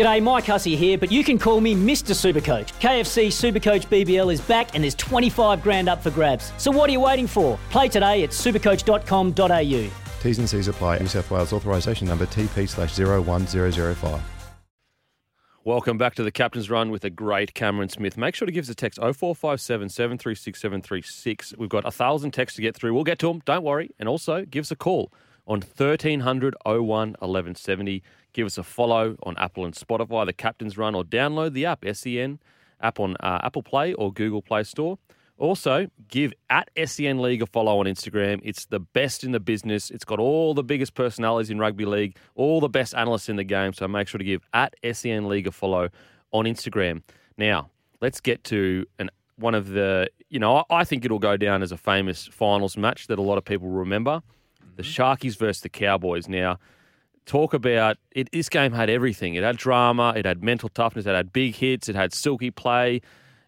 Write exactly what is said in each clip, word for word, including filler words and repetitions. G'day, Mike Hussey here, but you can call me Mister Supercoach. K F C Supercoach B B L is back and there's twenty-five grand up for grabs. So what are you waiting for? Play today at supercoach dot com dot a u. T's and C's apply. New South Wales authorisation number T P slash zero one zero zero five. Welcome back to the Captain's Run with a great Cameron Smith. Make sure to give us a text oh four five seven, seven three six, seven three six. We've got a thousand texts to get through. We'll get to them, don't worry. And also, give us a call on thirteen hundred, oh one, eleven seventy. Give us a follow on Apple and Spotify, the Captain's Run, or download the app, S E N, app on uh, Apple Play or Google Play Store. Also, give at S E N League a follow on Instagram. It's the best in the business. It's got all the biggest personalities in rugby league, all the best analysts in the game. So make sure to give at S E N League a follow on Instagram. Now, let's get to an, one of the, you know, I think it'll go down as a famous finals match that a lot of people remember. The Sharkies versus the Cowboys. Now, talk about it. This game had everything. It had drama. It had mental toughness. It had big hits. It had silky play.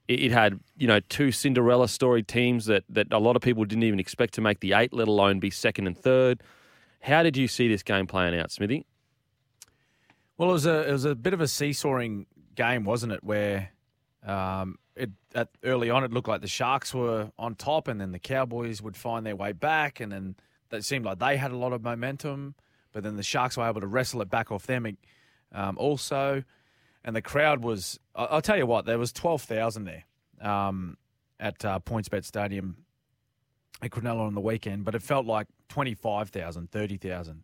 It had, you know, two Cinderella story teams that, that a lot of people didn't even expect to make the eight, let alone be second and third. How did you see this game playing out, Smithy? Well, it was a it was a bit of a seesawing game, wasn't it? Where um, it at, early on it looked like the Sharks were on top, and then the Cowboys would find their way back, and then it seemed like they had a lot of momentum, but then the Sharks were able to wrestle it back off them um, also. And the crowd was, I'll tell you what, there was twelve thousand there um, at uh, PointsBet Stadium at Cronulla on the weekend, but it felt like twenty-five thousand, thirty thousand.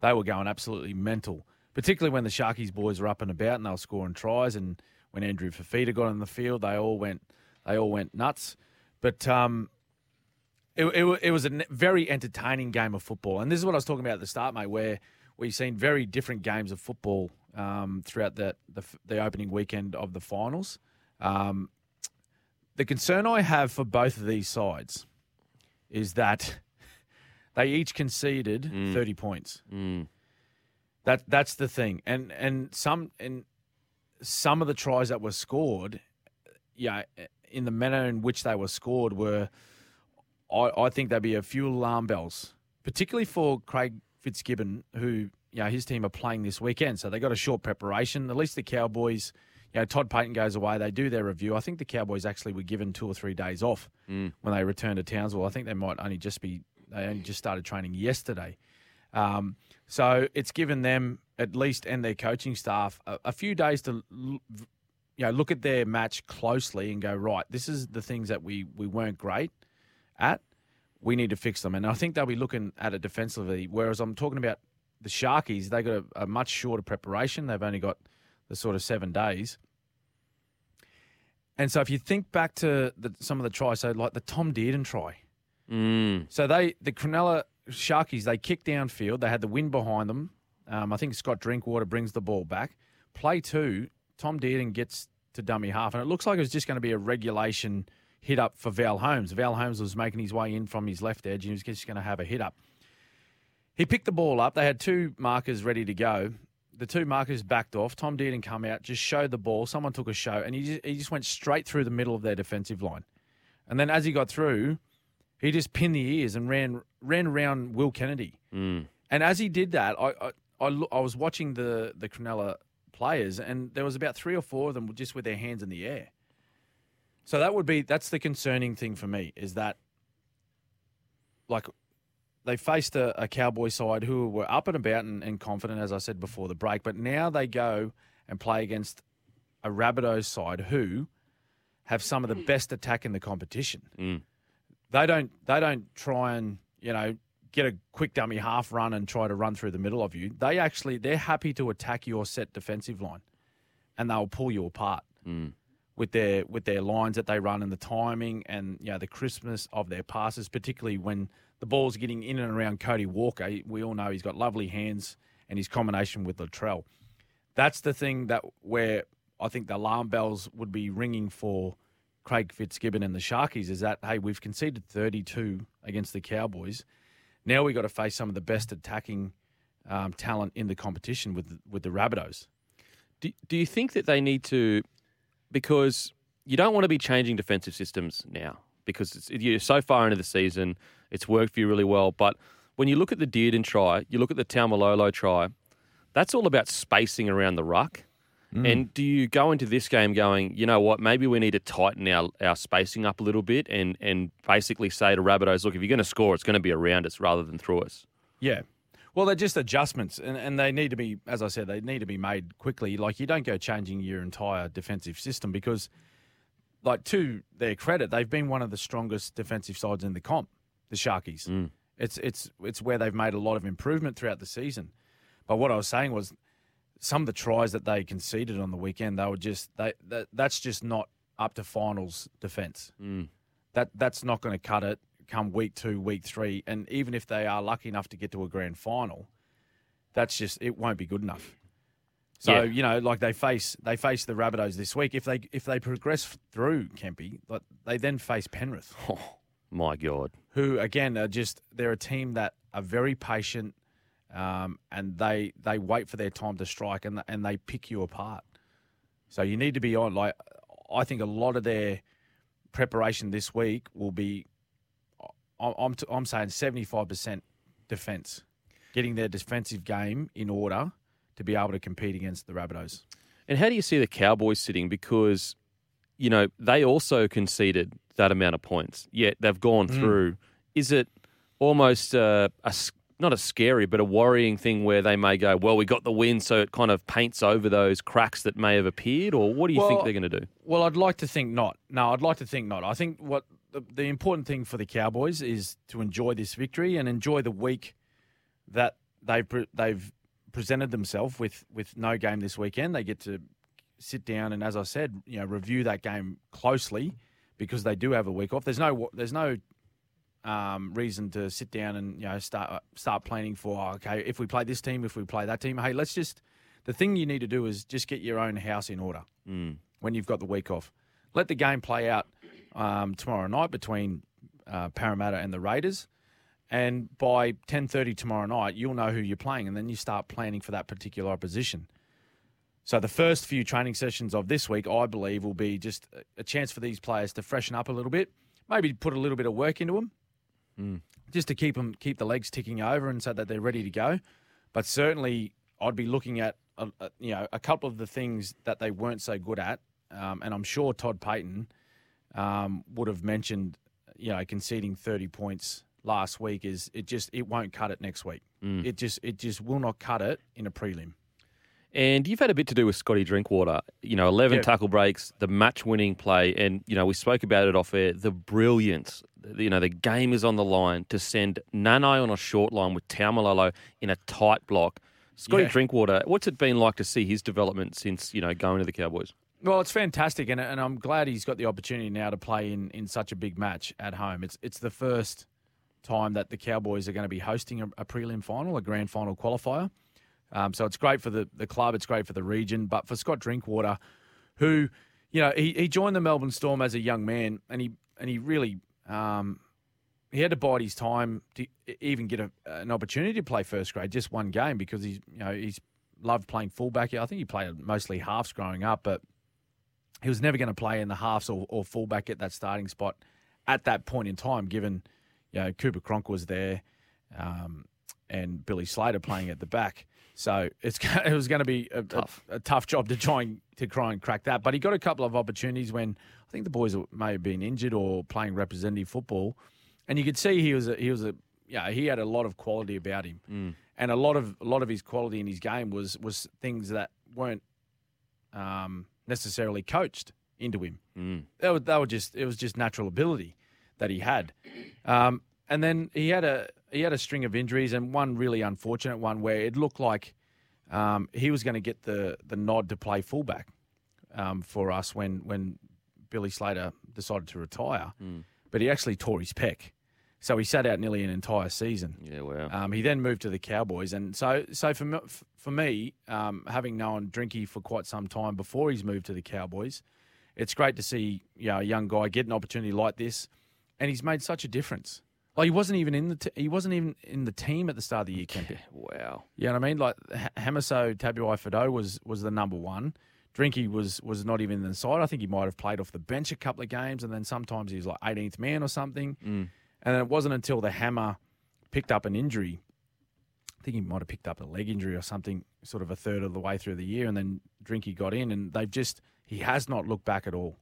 They were going absolutely mental, particularly when the Sharkies boys were up and about and they were scoring tries. And when Andrew Fifita got on the field, they all went, they all went nuts. But um, it, it, it was a very entertaining game of football. And this is what I was talking about at the start, mate, where we've seen very different games of football Um, throughout the, the the opening weekend of the finals. Um, the concern I have for both of these sides is that they each conceded mm. thirty points. Mm. That that's the thing, and and some and some of the tries that were scored, yeah, in the manner in which they were scored were, I, I think they'd be a few alarm bells, particularly for Craig Fitzgibbon, who. You know, his team are playing this weekend, so they got a short preparation. At least the Cowboys, you know, Todd Payten goes away. They do their review. I think the Cowboys actually were given two or three days off mm. when they returned to Townsville. I think they might only just be – they only just started training yesterday. Um, so it's given them at least and their coaching staff a, a few days to, you know, look at their match closely and go, right, this is the things that we, we weren't great at. We need to fix them. And I think they'll be looking at it defensively, whereas I'm talking about – the Sharkies, they got a, a much shorter preparation. They've only got the sort of seven days. And so if you think back to the, some of the tries, so like the Tom Dearden try. Mm. So they, the Cronulla Sharkies, they kicked downfield. They had the wind behind them. Um, I think Scott Drinkwater brings the ball back. Play two, Tom Dearden gets to dummy half. And it looks like it was just going to be a regulation hit up for Val Holmes. Val Holmes was making his way in from his left edge and he was just going to have a hit up. He picked the ball up. They had two markers ready to go. The two markers backed off. Tom Dearden come out, just showed the ball. Someone took a show, and he just, he just went straight through the middle of their defensive line. And then as he got through, he just pinned the ears and ran ran around Will Kennedy. Mm. And as he did that, I I, I, lo- I was watching the, the Cronulla players, and there was about three or four of them just with their hands in the air. So that would be that's the concerning thing for me is that, like. They faced a, a Cowboy side who were up and about and, and confident, as I said before the break. But now they go and play against a Rabbitohs side who have some of the best attack in the competition. Mm. They don't they don't try and, you know, get a quick dummy half run and try to run through the middle of you. They actually, they're happy to attack your set defensive line and they'll pull you apart mm. with their with their lines that they run and the timing and, you know, the crispness of their passes, particularly when the ball's getting in and around Cody Walker. We all know he's got lovely hands and his combination with Luttrell. That's the thing that where I think the alarm bells would be ringing for Craig Fitzgibbon and the Sharkies is that, hey, we've conceded thirty-two against the Cowboys. Now we've got to face some of the best attacking um, talent in the competition with, with the Rabbitohs. Do, do you think that they need to, because you don't want to be changing defensive systems now because it's, you're so far into the season. It's worked for you really well. But when you look at the Dearden try, you look at the Taumalolo try, that's all about spacing around the ruck. Mm. And do you go into this game going, you know what, maybe we need to tighten our, our spacing up a little bit and, and basically say to Rabbitohs, look, if you're going to score, it's going to be around us rather than through us? Yeah. Well, they're just adjustments, and, and they need to be, as I said, they need to be made quickly. Like, you don't go changing your entire defensive system because, like, to their credit, they've been one of the strongest defensive sides in the comp, the Sharkies. Mm. It's it's it's where they've made a lot of improvement throughout the season. But what I was saying was some of the tries that they conceded on the weekend, they were just they that, that's just not up to finals defence. Mm. That that's not going to cut it. Come week two, week three, and even if they are lucky enough to get to a grand final, that's just, it won't be good enough. So, yeah. you know, like they face they face the Rabbitohs this week. If they if they progress through, Kempy, like they then face Penrith. Oh, my God. Who, again, are just, they're a team that are very patient um, and they they wait for their time to strike and and they pick you apart. So you need to be on, like, I think a lot of their preparation this week will be, I'm t- I'm saying seventy-five percent defence, getting their defensive game in order to be able to compete against the Rabbitohs. And how do you see the Cowboys sitting? Because, you know, they also conceded that amount of points, yet they've gone through. Mm. Is it almost a, a, not a scary, but a worrying thing where they may go, well, we got the win, so it kind of paints over those cracks that may have appeared? Or what do you well, think they're going to do? Well, I'd like to think not. No, I'd like to think not. I think what... the important thing for the Cowboys is to enjoy this victory and enjoy the week that they've pre- they've presented themselves with, with no game this weekend. They get to sit down and, as I said, you know, review that game closely because they do have a week off. There's no there's no um, reason to sit down and, you know, start start planning for, oh, okay, if we play this team, if we play that team. Hey, let's just the thing you need to do is just get your own house in order mm. when you've got the week off. Let the game play out. Um, tomorrow night between uh, Parramatta and the Raiders, and by ten thirty tomorrow night, you'll know who you're playing, and then you start planning for that particular opposition. So the first few training sessions of this week, I believe, will be just a chance for these players to freshen up a little bit, maybe put a little bit of work into them, mm. just to keep them keep the legs ticking over and so that they're ready to go. But certainly, I'd be looking at a, a, you know a couple of the things that they weren't so good at, um, and I'm sure Todd Payten Um, would have mentioned, you know, conceding thirty points last week is it just it won't cut it next week. Mm. It just it just will not cut it in a prelim. And you've had a bit to do with Scotty Drinkwater. You know, eleven yeah. tackle breaks, the match-winning play, and, you know, we spoke about it off air, the brilliance. You know, the game is on the line to send Nanai on a short line with Taumalolo in a tight block. Scotty yeah. Drinkwater, what's it been like to see his development since, you know, going to the Cowboys? Well, it's fantastic, and and I'm glad he's got the opportunity now to play in, in such a big match at home. It's it's the first time that the Cowboys are going to be hosting a, a prelim final, a grand final qualifier. Um, so it's great for the, the club, it's great for the region, but for Scott Drinkwater, who, you know, he, he joined the Melbourne Storm as a young man, and he and he really um, he had to bide his time to even get a, an opportunity to play first grade, just one game, because he's you know he's loved playing fullback. I think he played mostly halves growing up, but he was never going to play in the halves or, or fullback at that starting spot at that point in time, given, you know, Cooper Cronk was there um, and Billy Slater playing at the back. So it's it was going to be a tough, a, a tough job to try and to try and crack that. But he got a couple of opportunities when I think the boys may have been injured or playing representative football, and you could see he was a, he was a yeah he had a lot of quality about him, mm. and a lot of a lot of his quality in his game was was things that weren't. Um, necessarily coached into him. Mm. That was, that was just, it was just natural ability that he had. Um, and then he had a, he had a string of injuries, and one really unfortunate one where it looked like um, he was going to get the, the nod to play fullback um, for us when, when Billy Slater decided to retire, mm. but he actually tore his pec. So he sat out nearly an entire season. Yeah, wow. Um, he then moved to the Cowboys, and so so for me, for me, um, having known Drinky for quite some time before he's moved to the Cowboys, it's great to see you know, a young guy get an opportunity like this, and he's made such a difference. Like he wasn't even in the t- he wasn't even in the team at the start of the year. Kempe. Wow. You know what I mean? Like H- Hamiso Tabuai-Fidow was was the number one. Drinky was was not even in the side. I think he might have played off the bench a couple of games, and then sometimes he was like eighteenth man or something. Mm. And then it wasn't until the hammer picked up an injury think he might have picked up a leg injury or something sort of a third of the way through the year, and then Drinky got in, and they've just – he has not looked back at all.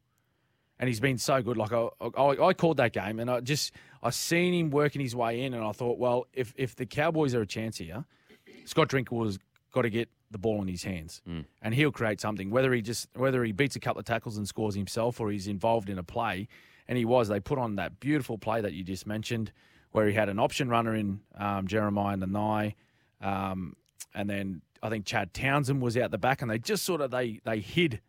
And he's been so good. Like, I, I, I called that game, and I just – I seen him working his way in, and I thought, well, if, if the Cowboys are a chance here, Scott Drinkwater's got to get the ball in his hands, mm. and he'll create something, whether he just – whether he beats a couple of tackles and scores himself or he's involved in a play. And he was. They put on that beautiful play that you just mentioned where he had an option runner in um, Jeremiah Nanai. Um, and then I think Chad Townsend was out the back, and they just sort of they they hid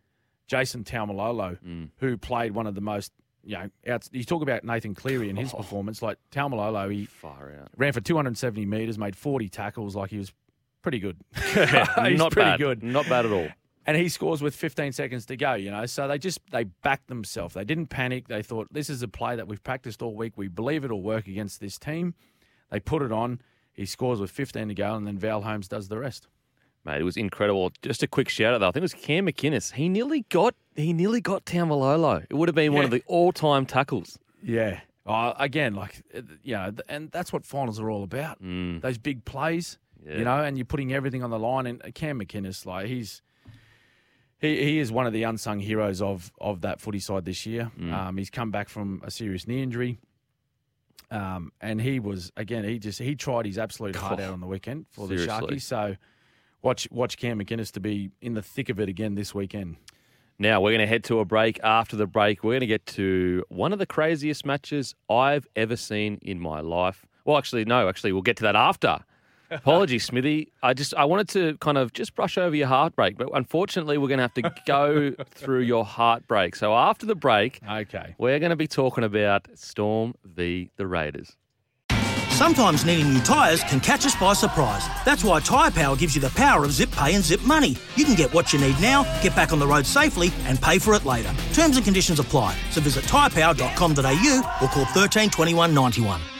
Jason Taumalolo, mm. who played one of the most, you know, out, you talk about Nathan Cleary and his oh. performance. Like Taumalolo, he Far out. ran for two hundred seventy metres, made forty tackles. Like he was pretty good. Yeah, He's not pretty bad. good. Not bad at all. And he scores with fifteen seconds to go, you know. So they just, they backed themselves. They didn't panic. They thought, this is a play that we've practiced all week. We believe it'll work against this team. They put it on. He scores with fifteen to go, and then Val Holmes does the rest. Mate, it was incredible. Just a quick shout-out, though. I think it was Cam McInnes. He nearly got he nearly got Taumalolo. It would have been yeah. one of the all-time tackles. Yeah. Uh, again, like, you know, and that's what finals are all about. Mm. Those big plays, yeah. you know, and you're putting everything on the line. And Cam McInnes, like, he's... He he is one of the unsung heroes of of that footy side this year. Mm. Um, he's come back from a serious knee injury, um, and he was again. He just he tried his absolute heart oh, out on the weekend for seriously. the Sharkies. So watch watch Cam McInnes to be in the thick of it again this weekend. Now we're going to head to a break. After the break, we're going to get to one of the craziest matches I've ever seen in my life. Well, actually, no. Actually, we'll get to that after. Apologies, Smithy. I just I wanted to kind of just brush over your heartbreak, but unfortunately we're going to have to go through your heartbreak. So after the break, okay, we're going to be talking about Storm v the Raiders. Sometimes needing new tyres can catch us by surprise. That's why Tyre Power gives you the power of Zip Pay and Zip Money. You can get what you need now, get back on the road safely and pay for it later. Terms and conditions apply. So visit tyre power dot com dot a u or call one three two one, nine one.